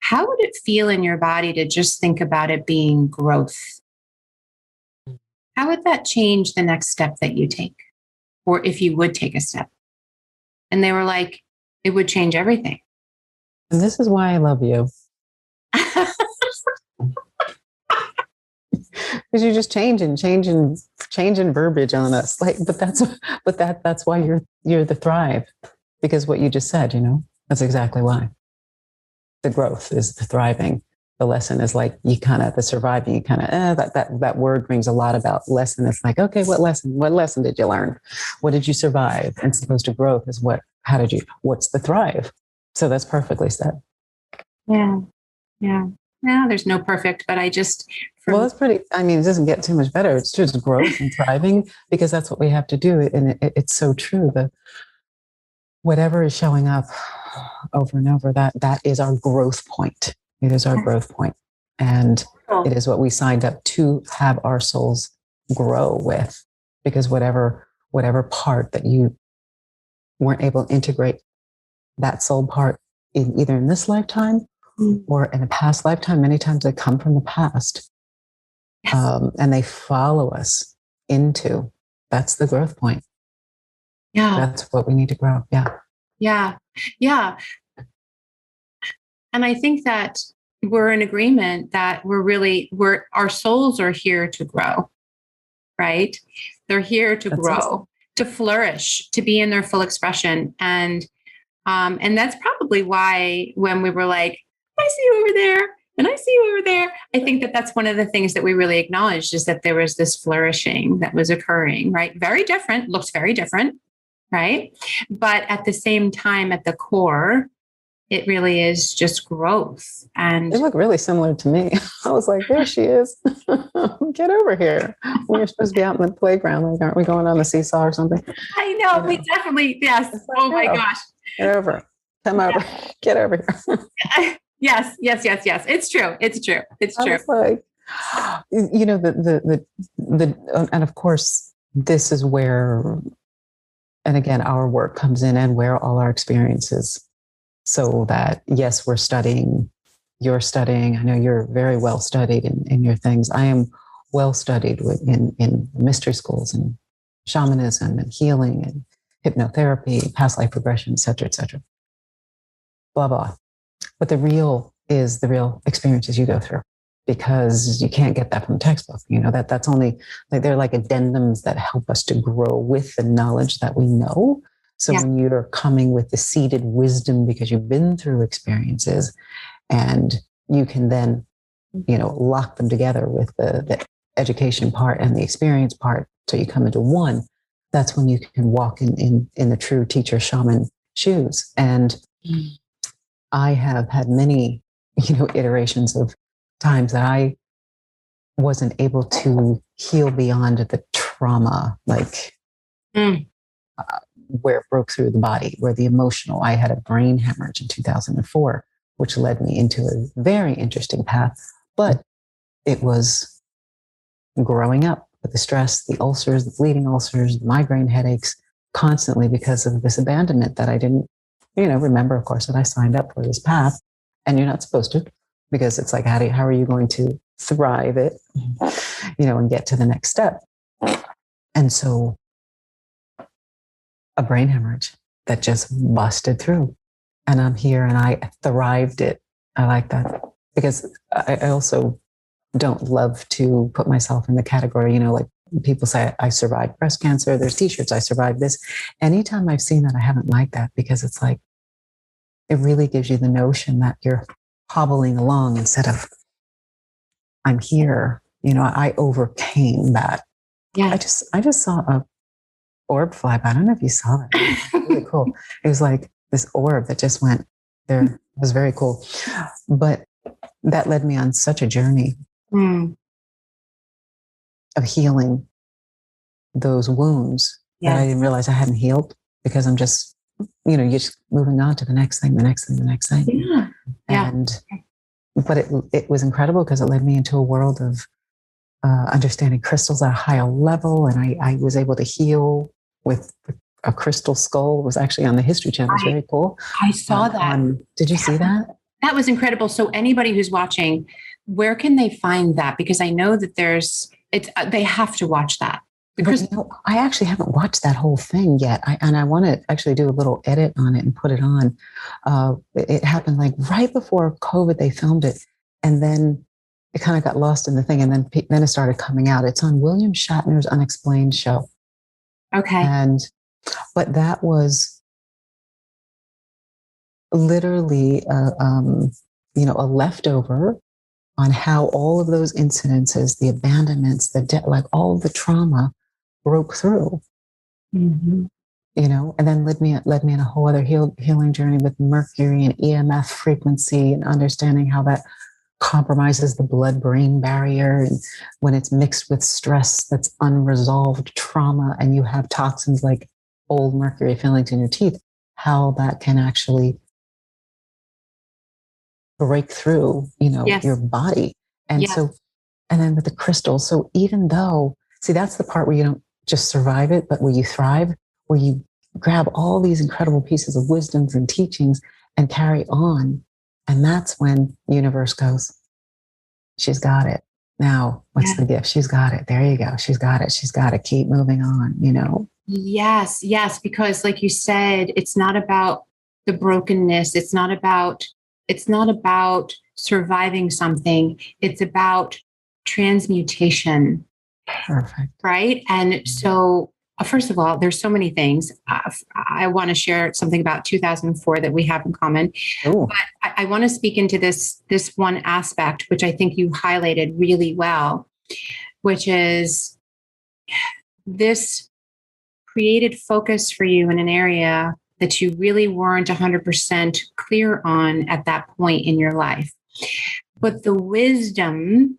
How would it feel in your body to just think about it being growth? How would that change the next step that you take? Or if you would take a step? And they were like, it would change everything. And this is why I love you. Because you're just changing verbiage on us. Like, but that's why you're the Thrive. Because what you just said, you know, that's exactly why. The growth is the thriving. The lesson is like the surviving, that word brings a lot about lesson. It's like, okay, what lesson did you learn? What did you survive? And supposed to growth is what's the thrive? So that's perfectly said. Yeah. No, there's no perfect, but well, it's pretty, I mean, it doesn't get too much better. It's just growth and thriving, because that's what we have to do. And it's so true that whatever is showing up over and over, that is our growth point. It is our growth point. And it is what we signed up to have our souls grow with, because whatever part that you weren't able to integrate that soul part in either in this lifetime or in a past lifetime, many times they come from the past. Yes. And they follow us into, that's the growth point. Yeah. That's what we need to grow. Yeah. And I think that we're in agreement that our souls are here to grow, right? They're here to grow, awesome. To flourish, to be in their full expression. And that's probably why when we were like, I see you over there and I see you over there. I think that that's one of the things that we really acknowledged, is that there was this flourishing that was occurring, right? Very different, looks very different, right? But at the same time, at the core, it really is just growth. And they look really similar to me. I was like, there she is. Get over here. We were supposed to be out in the playground. Like, aren't we going on the seesaw or something? I know. We definitely, yes. Like, oh my gosh. Get over. Come over. Yeah. Get over here. Yes. It's true. It's like, you know, the and of course, this is where, and again, our work comes in, and where all our experiences. So that, yes, we're studying, you're studying. I know you're very well studied in your things. I am well studied in mystery schools and shamanism and healing and hypnotherapy, past life regression, et cetera, blah, blah. But the real experiences you go through, because you can't get that from a textbook. You know, that's only like, they're like addendums that help us to grow with the knowledge that we know. So when you're coming with the seated wisdom, because you've been through experiences, and you can then, you know, lock them together with the education part and the experience part. So you come into one, that's when you can walk in the true teacher shaman shoes. And I have had many, you know, iterations of times that I wasn't able to heal beyond the trauma, like, where it broke through the body, where the emotional, I had a brain hemorrhage in 2004, which led me into a very interesting path, but it was growing up with the stress, the ulcers, the bleeding ulcers, the migraine headaches constantly, because of this abandonment that I didn't, you know, remember, of course, that I signed up for this path, and you're not supposed to, because it's like, how are you going to thrive it, you know, and get to the next step? And so a brain hemorrhage that just busted through, and I'm here and I thrived it. I like that, because I also don't love to put myself in the category, you know, like people say I survived breast cancer, there's t-shirts, I survived this. Anytime I've seen that, I haven't liked that, because it's like, it really gives you the notion that you're hobbling along instead of I'm here, you know, I overcame that. Yeah. I just saw a orb fly by. I don't know if you saw that. It was really cool. It was like this orb that just went there. It was very cool. But that led me on such a journey of healing those wounds that I didn't realize I hadn't healed because I'm just, you know, you're just moving on to the next thing. Yeah. And, but it was incredible because it led me into a world of understanding crystals at a higher level. And I was able to heal with a crystal skull. It was actually on the History Channel. It was very cool. I saw that. Did you see that? That was incredible. So anybody who's watching, where can they find that? Because I know that they have to watch that. Because I actually haven't watched that whole thing yet. I want to actually do a little edit on it and put it on. It happened like right before COVID, they filmed it. And then it kind of got lost in the thing. And then it started coming out. It's on William Shatner's Unexplained Show. Okay. But that was literally, a leftover on how all of those incidences, the abandonments, all the trauma broke through, mm-hmm. you know, and then led me on a whole other healing journey with mercury and EMF frequency and understanding how that compromises the blood-brain barrier. And when it's mixed with stress, that's unresolved trauma, and you have toxins like old mercury fillings in your teeth, how that can actually break through, you know, yes. your body. And yes. so, and then with the crystals. So even though, see, that's the part where you don't just survive it, but where you thrive, where you grab all these incredible pieces of wisdoms and teachings and carry on. And that's when universe goes, she's got it. Now what's yes. the gift? She's got it. There you go. She's got it. She's got it. Keep moving on, you know? Yes. Yes. Because like you said, it's not about the brokenness. It's not about surviving something. It's about transmutation. Perfect. Right? And so, first of all, there's so many things. I want to share something about 2004 that we have in common. Ooh. But I want to speak into this one aspect, which I think you highlighted really well, which is this created focus for you in an area that you really weren't 100% clear on at that point in your life. But the wisdom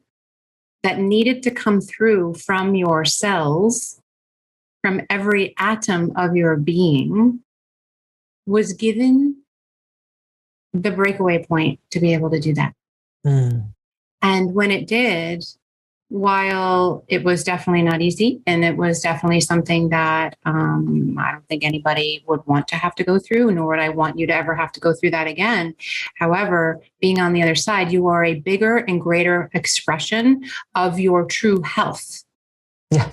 that needed to come through from your cells, from every atom of your being, was given the breakaway point to be able to do that. Mm. And when it did, while it was definitely not easy, and it was definitely something that I don't think anybody would want to have to go through, nor would I want you to ever have to go through that again. However, being on the other side, you are a bigger and greater expression of your true health. Yeah.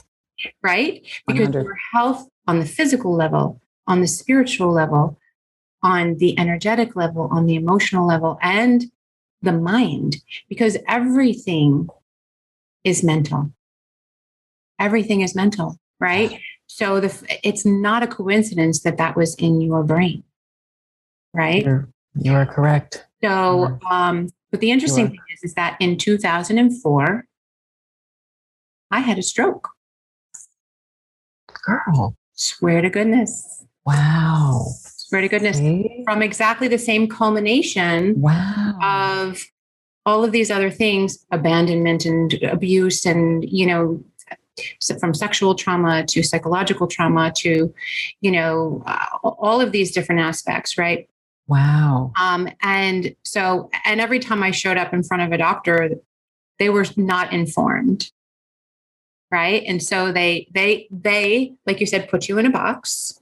Right? Because 100. Your health on the physical level, on the spiritual level, on the energetic level, on the emotional level, and the mind, because everything is mental. Everything is mental, right? So it's not a coincidence that was in your brain, right? You are correct. So, but the interesting thing is that in 2004, I had a stroke. Girl. Swear to goodness. Wow. Swear to goodness. Okay. From exactly the same culmination of all of these other things, abandonment and abuse, and, you know, from sexual trauma to psychological trauma to, you know, all of these different aspects. Right. Wow. And every time I showed up in front of a doctor, they were not informed. Right. And so they, like you said, put you in a box,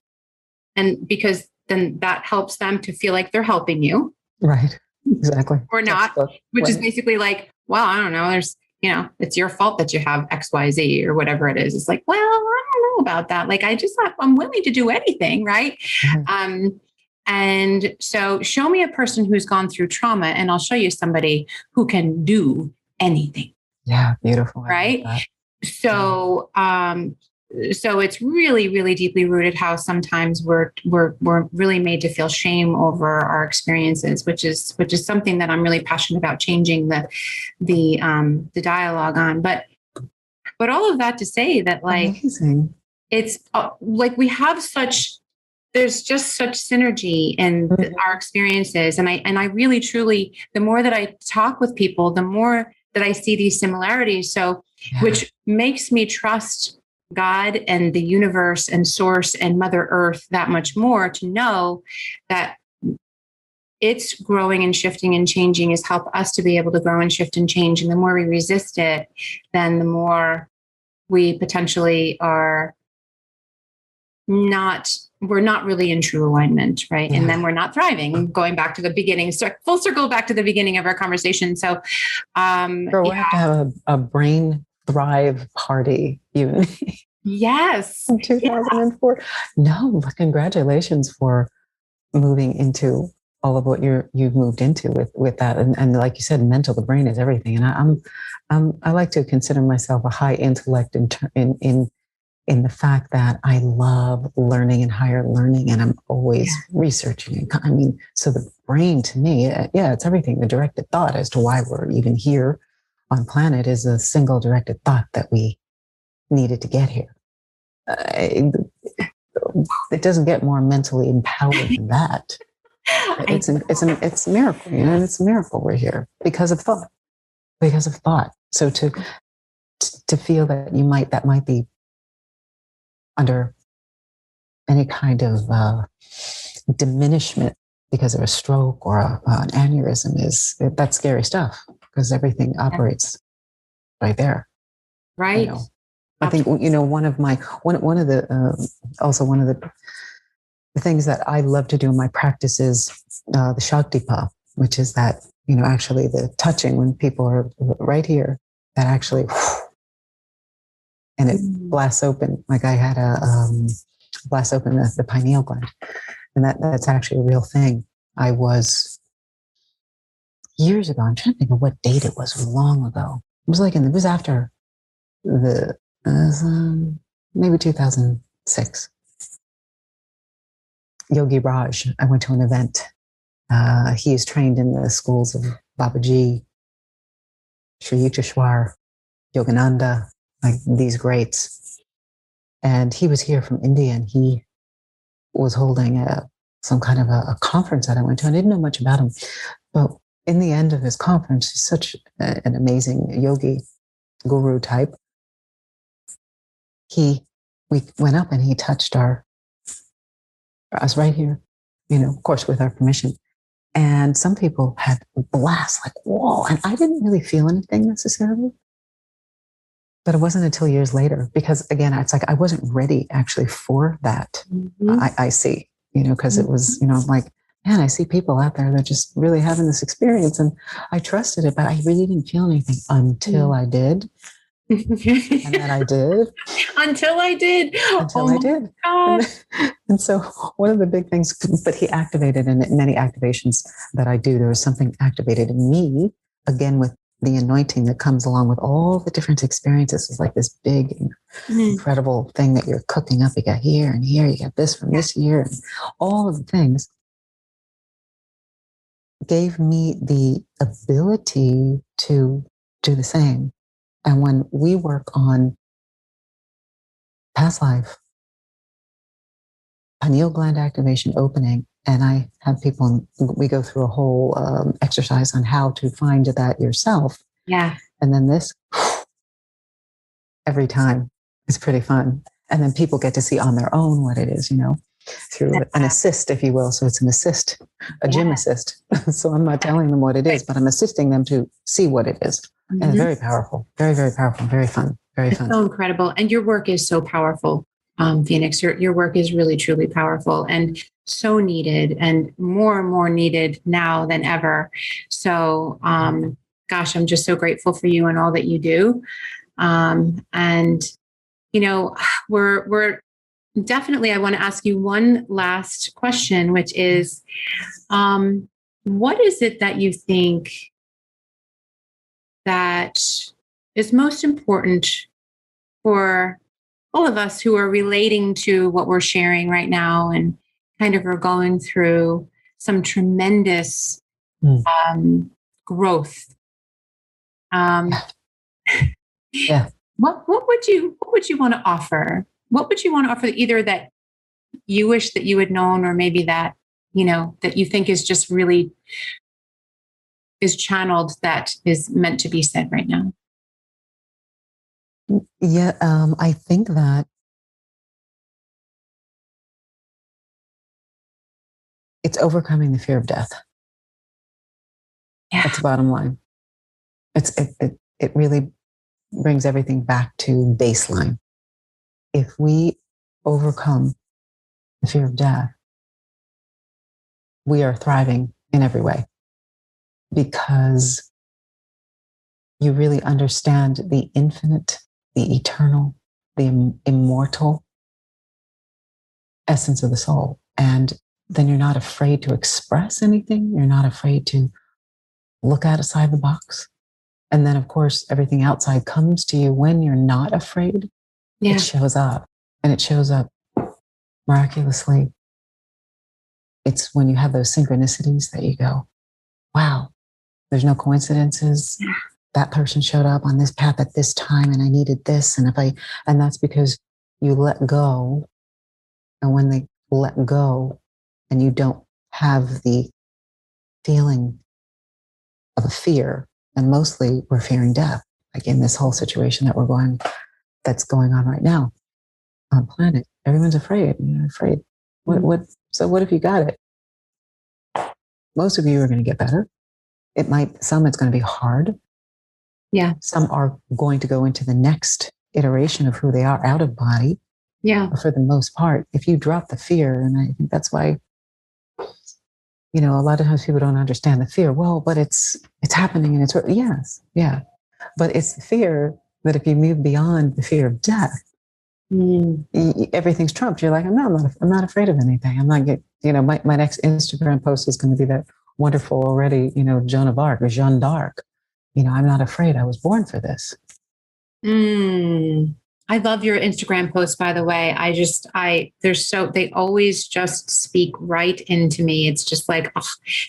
and because then that helps them to feel like they're helping you. Right. Exactly. Or not, which is basically like, well, I don't know. There's, you know, it's your fault that you have X, Y, Z or whatever it is. It's like, well, I don't know about that. Like, I'm willing to do anything. Right. Mm-hmm. And so show me a person who's gone through trauma, and I'll show you somebody who can do anything. Yeah. Beautiful. Right. So, so it's really, really deeply rooted how sometimes we're really made to feel shame over our experiences, which is something that I'm really passionate about changing the dialogue on. But all of that to say that, like, amazing. It's like we have there's just such synergy in our experiences, and I really truly, the more that I talk with people, the more that I see these similarities. So, which makes me trust God and the universe and source and Mother Earth that much more to know that it's growing and shifting and changing has helped us to be able to grow and shift and change. And the more we resist it, then the more we potentially are not, we're not really in true alignment, right? Yeah. And then we're not thriving, going back to the beginning, full circle back to the beginning of our conversation. So we have to have a brain thrive party, even. Yes. In 2004. Yes. No, congratulations for moving into all of what you've moved into with that. And like you said, the brain is everything. And I like to consider myself a high intellect in the fact that I love learning and higher learning, and I'm always researching. I mean, so the brain to me, it's everything. The directed thought as to why we're even here on planet is a single directed thought that we needed to get here. It doesn't get more mentally empowered than that. It's a miracle, you know, and it's a miracle we're here because of thought, So to feel that that might be under any kind of diminishment because of a stroke or an aneurysm that's scary stuff, because everything operates right there. Right. You know, I think, you know, one of the things that I love to do in my practice is the Shaktipa, which is that, you know, actually the touching when people are right here, that actually, and it blasts open. Like I had a blast open the pineal gland, and that's actually a real thing. I was years ago, I'm trying to think of what date it was, long ago. It was it was after the, maybe 2006. Yogi Raj, I went to an event. He is trained in the schools of Babaji, Sri Yukteswar, Yogananda, like these greats. And he was here from India, and he was holding some kind of a conference that I went to. I didn't know much about him. But in the end of his conference, he's such an amazing yogi guru type. We went up and he touched us right here, you know, of course, with our permission. And some people had blasts, like, whoa. And I didn't really feel anything necessarily. But it wasn't until years later, because again, it's like I wasn't ready actually for that. Mm-hmm. I see, you know, because it was, you know, I'm like, man, I see people out there that are just really having this experience. And I trusted it, but I really didn't feel anything until I did. And then I did. Until I did. And so one of the big things, but he activated, and many activations that I do, there was something activated in me, again, with the anointing that comes along with all the different experiences. It's like this big, incredible thing that you're cooking up. You got here and here, you got this from this year, and all of the things gave me the ability to do the same. And when we work on past life, pineal gland activation, opening, and I have people, we go through a whole exercise on how to find that yourself. Yeah. And then this, every time, it's pretty fun. And then people get to see on their own what it is, you know, through an assist, if you will. So it's an assist, gym assist. So I'm not telling them what it is, but I'm assisting them to see what it is. Mm-hmm. And it's very powerful, very, very powerful, very fun, very fun. It's so incredible. And your work is so powerful, Phoenix. Your work is really, truly powerful and so needed, and more needed now than ever. So, gosh, I'm just so grateful for you and all that you do. And, you know, we're definitely, I want to ask you one last question, which is, what is it that you think that is most important for all of us who are relating to what we're sharing right now and kind of are going through some tremendous growth? What would you want to offer? What would you want to offer, either that you wish that you had known, or maybe that, you know, that you think is just really is channeled, that is meant to be said right now? Yeah, I think that it's overcoming the fear of death. Yeah. That's the bottom line. It really brings everything back to baseline. If we overcome the fear of death, we are thriving in every way, because you really understand the infinite, the eternal, the immortal essence of the soul. And then you're not afraid to express anything. You're not afraid to look outside the box. And then, of course, everything outside comes to you when you're not afraid. Yeah. It shows up, and it shows up miraculously. It's when you have those synchronicities that you go, wow, there's no coincidences. Yeah. That person showed up on this path at this time, and I needed this. And that's because you let go. And when they let go and you don't have the feeling of a fear, and mostly we're fearing death, like in this whole situation that that's going on right now on planet. Everyone's afraid. You're afraid. So what if you got it? Most of you are going to get better. It's going to be hard. Yeah. Some are going to go into the next iteration of who they are out of body. Yeah. But for the most part, if you drop the fear, and I think that's why, you know, a lot of times people don't understand the fear. Well, but it's happening, and it's, yes. Yeah. But it's the fear that if you move beyond the fear of death, everything's trumped. You're like, I'm not afraid of anything. I'm not getting, you know, my next Instagram post is going to be that wonderful already, you know, Joan of Arc or Jeanne d'Arc. You know, I'm not afraid. I was born for this. I love your Instagram posts, by the way. They always just speak right into me. It's just like, oh,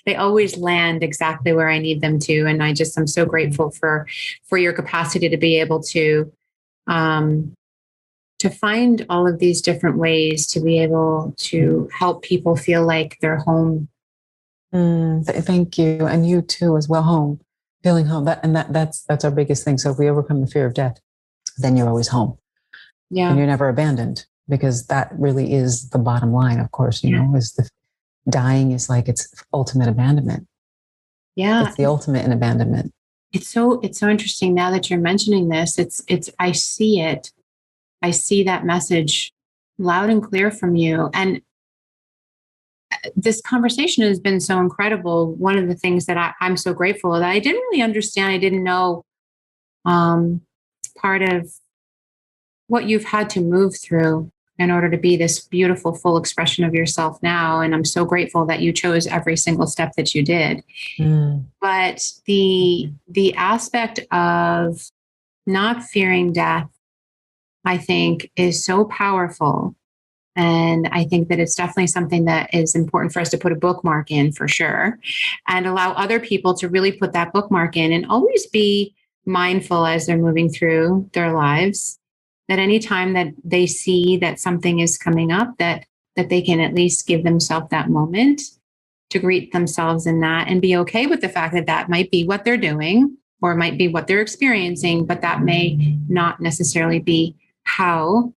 they always land exactly where I need them to. And I'm so grateful for your capacity to be able to find all of these different ways to be able to help people feel like they're home. Thank you. And you too, as well, home. Feeling home, that's our biggest thing. So if we overcome the fear of death, then you're always home. Yeah. And you're never abandoned, because that really is the bottom line, of course, you know, is the dying is like its ultimate abandonment. Yeah. It's the ultimate in abandonment. It's so interesting now that you're mentioning this. I see it. I see that message loud and clear from you. And this conversation has been so incredible. One of the things that I'm so grateful that I didn't really understand, I didn't know part of what you've had to move through in order to be this beautiful, full expression of yourself now. And I'm so grateful that you chose every single step that you did. But the aspect of not fearing death, I think, is so powerful. And I think that it's definitely something that is important for us to put a bookmark in, for sure, and allow other people to really put that bookmark in, and always be mindful as they're moving through their lives that any time that they see that something is coming up, that they can at least give themselves that moment to greet themselves in that, and be okay with the fact that might be what they're doing, or might be what they're experiencing, but that may not necessarily be how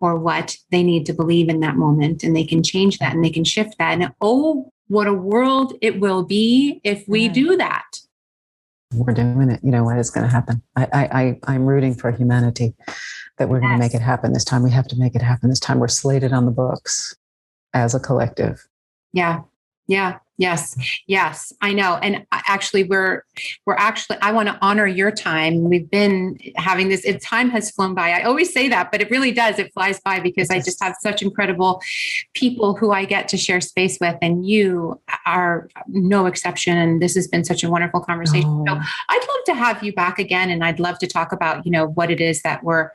or what they need to believe in that moment. And they can change that, and they can shift that. And oh, what a world it will be if we do that. We're doing it. You know what is going to happen. I'm rooting for humanity that we're going to make it happen this time. We have to make it happen this time. We're slated on the books as a collective. Yeah. Yeah. Yes. Yes. I know. And actually we're I want to honor your time. We've been having this, time has flown by. I always say that, but it really does. It flies by, because I just have such incredible people who I get to share space with, and you are no exception. And this has been such a wonderful conversation. So I'd love to have you back again. And I'd love to talk about, you know, what it is that what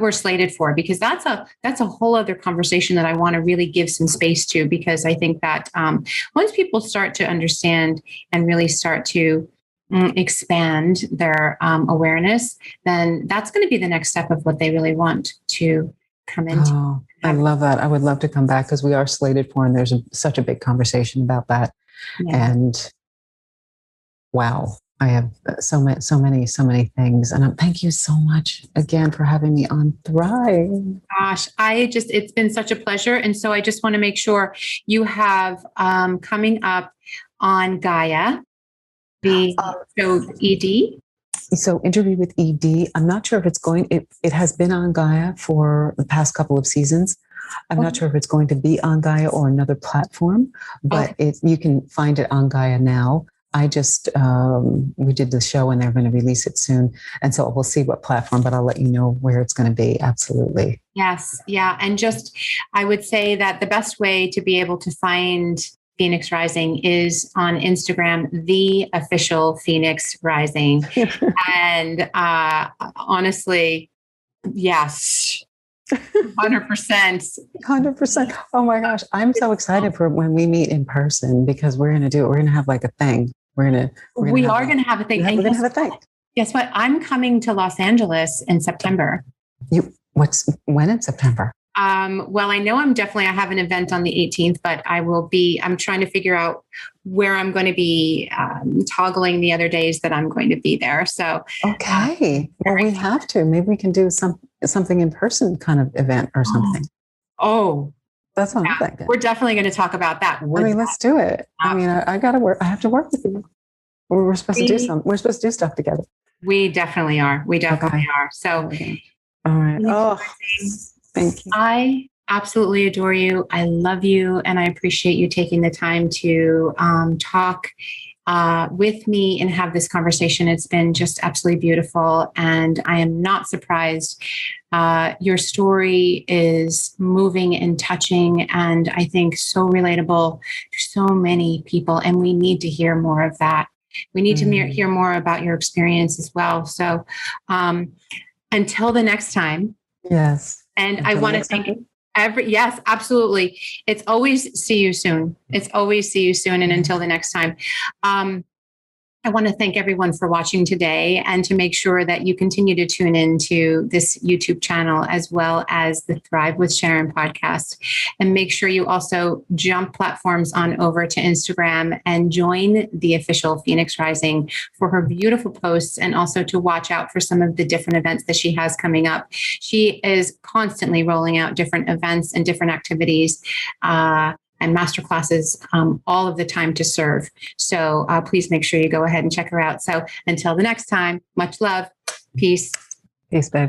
we're slated for, because that's a whole other conversation that I want to really give some space to, because I think that once people start to understand and really start to expand their awareness, then that's going to be the next step of what they really want to come into. Oh, I love that. I would love to come back, because we are slated for, and there's such a big conversation about that. Yeah. And wow, I have so many things. And thank you so much again for having me on Thrive. Gosh, it's been such a pleasure. And so I just want to make sure you have coming up on Gaia, the show ED. So Interview with Ed, I'm not sure if it's going, it has been on Gaia for the past couple of seasons. I'm not sure if it's going to be on Gaia or another platform, but you can find it on Gaia now. I just, we did the show and they're going to release it soon. And so we'll see what platform, but I'll let you know where it's going to be. Absolutely. Yes. Yeah. And just, I would say that the best way to be able to find Phoenix Rising is on Instagram, the official Phoenix Rising. And honestly, yes. 100%. Oh my gosh. I'm so excited for when we meet in person, because we're going to have like a thing. We're going to have a thing. Guess what? I'm coming to Los Angeles in September. When in September? Well, I know I have an event on the 18th, but I'm trying to figure out where I'm going to be toggling the other days that I'm going to be there. So, okay. Well, we have to, maybe we can do something in person kind of event or something. Oh, that's what I'm thinking. We're definitely going to talk about that. Let's do it. I have to work with you. We're supposed to do something. We're supposed to do stuff together. We definitely are. We definitely are. So, okay. All right. Thank you. I absolutely adore you. I love you. And I appreciate you taking the time to talk with me and have this conversation. It's been just absolutely beautiful. And I am not surprised. Your story is moving and touching, and I think so relatable to so many people. And we need to hear more of that. We need to hear more about your experience as well. So until the next time. Yes. And I want to thank yes, absolutely. It's always see you soon. And until the next time, I want to thank everyone for watching today, and to make sure that you continue to tune into this YouTube channel, as well as the Thrive with Sharon podcast. And make sure you also jump platforms on over to Instagram and join the official Phoenix Rising for her beautiful posts, and also to watch out for some of the different events that she has coming up. She is constantly rolling out different events and different activities, and masterclasses all of the time to serve. So please make sure you go ahead and check her out. So until the next time, much love. Peace. Peace, babe.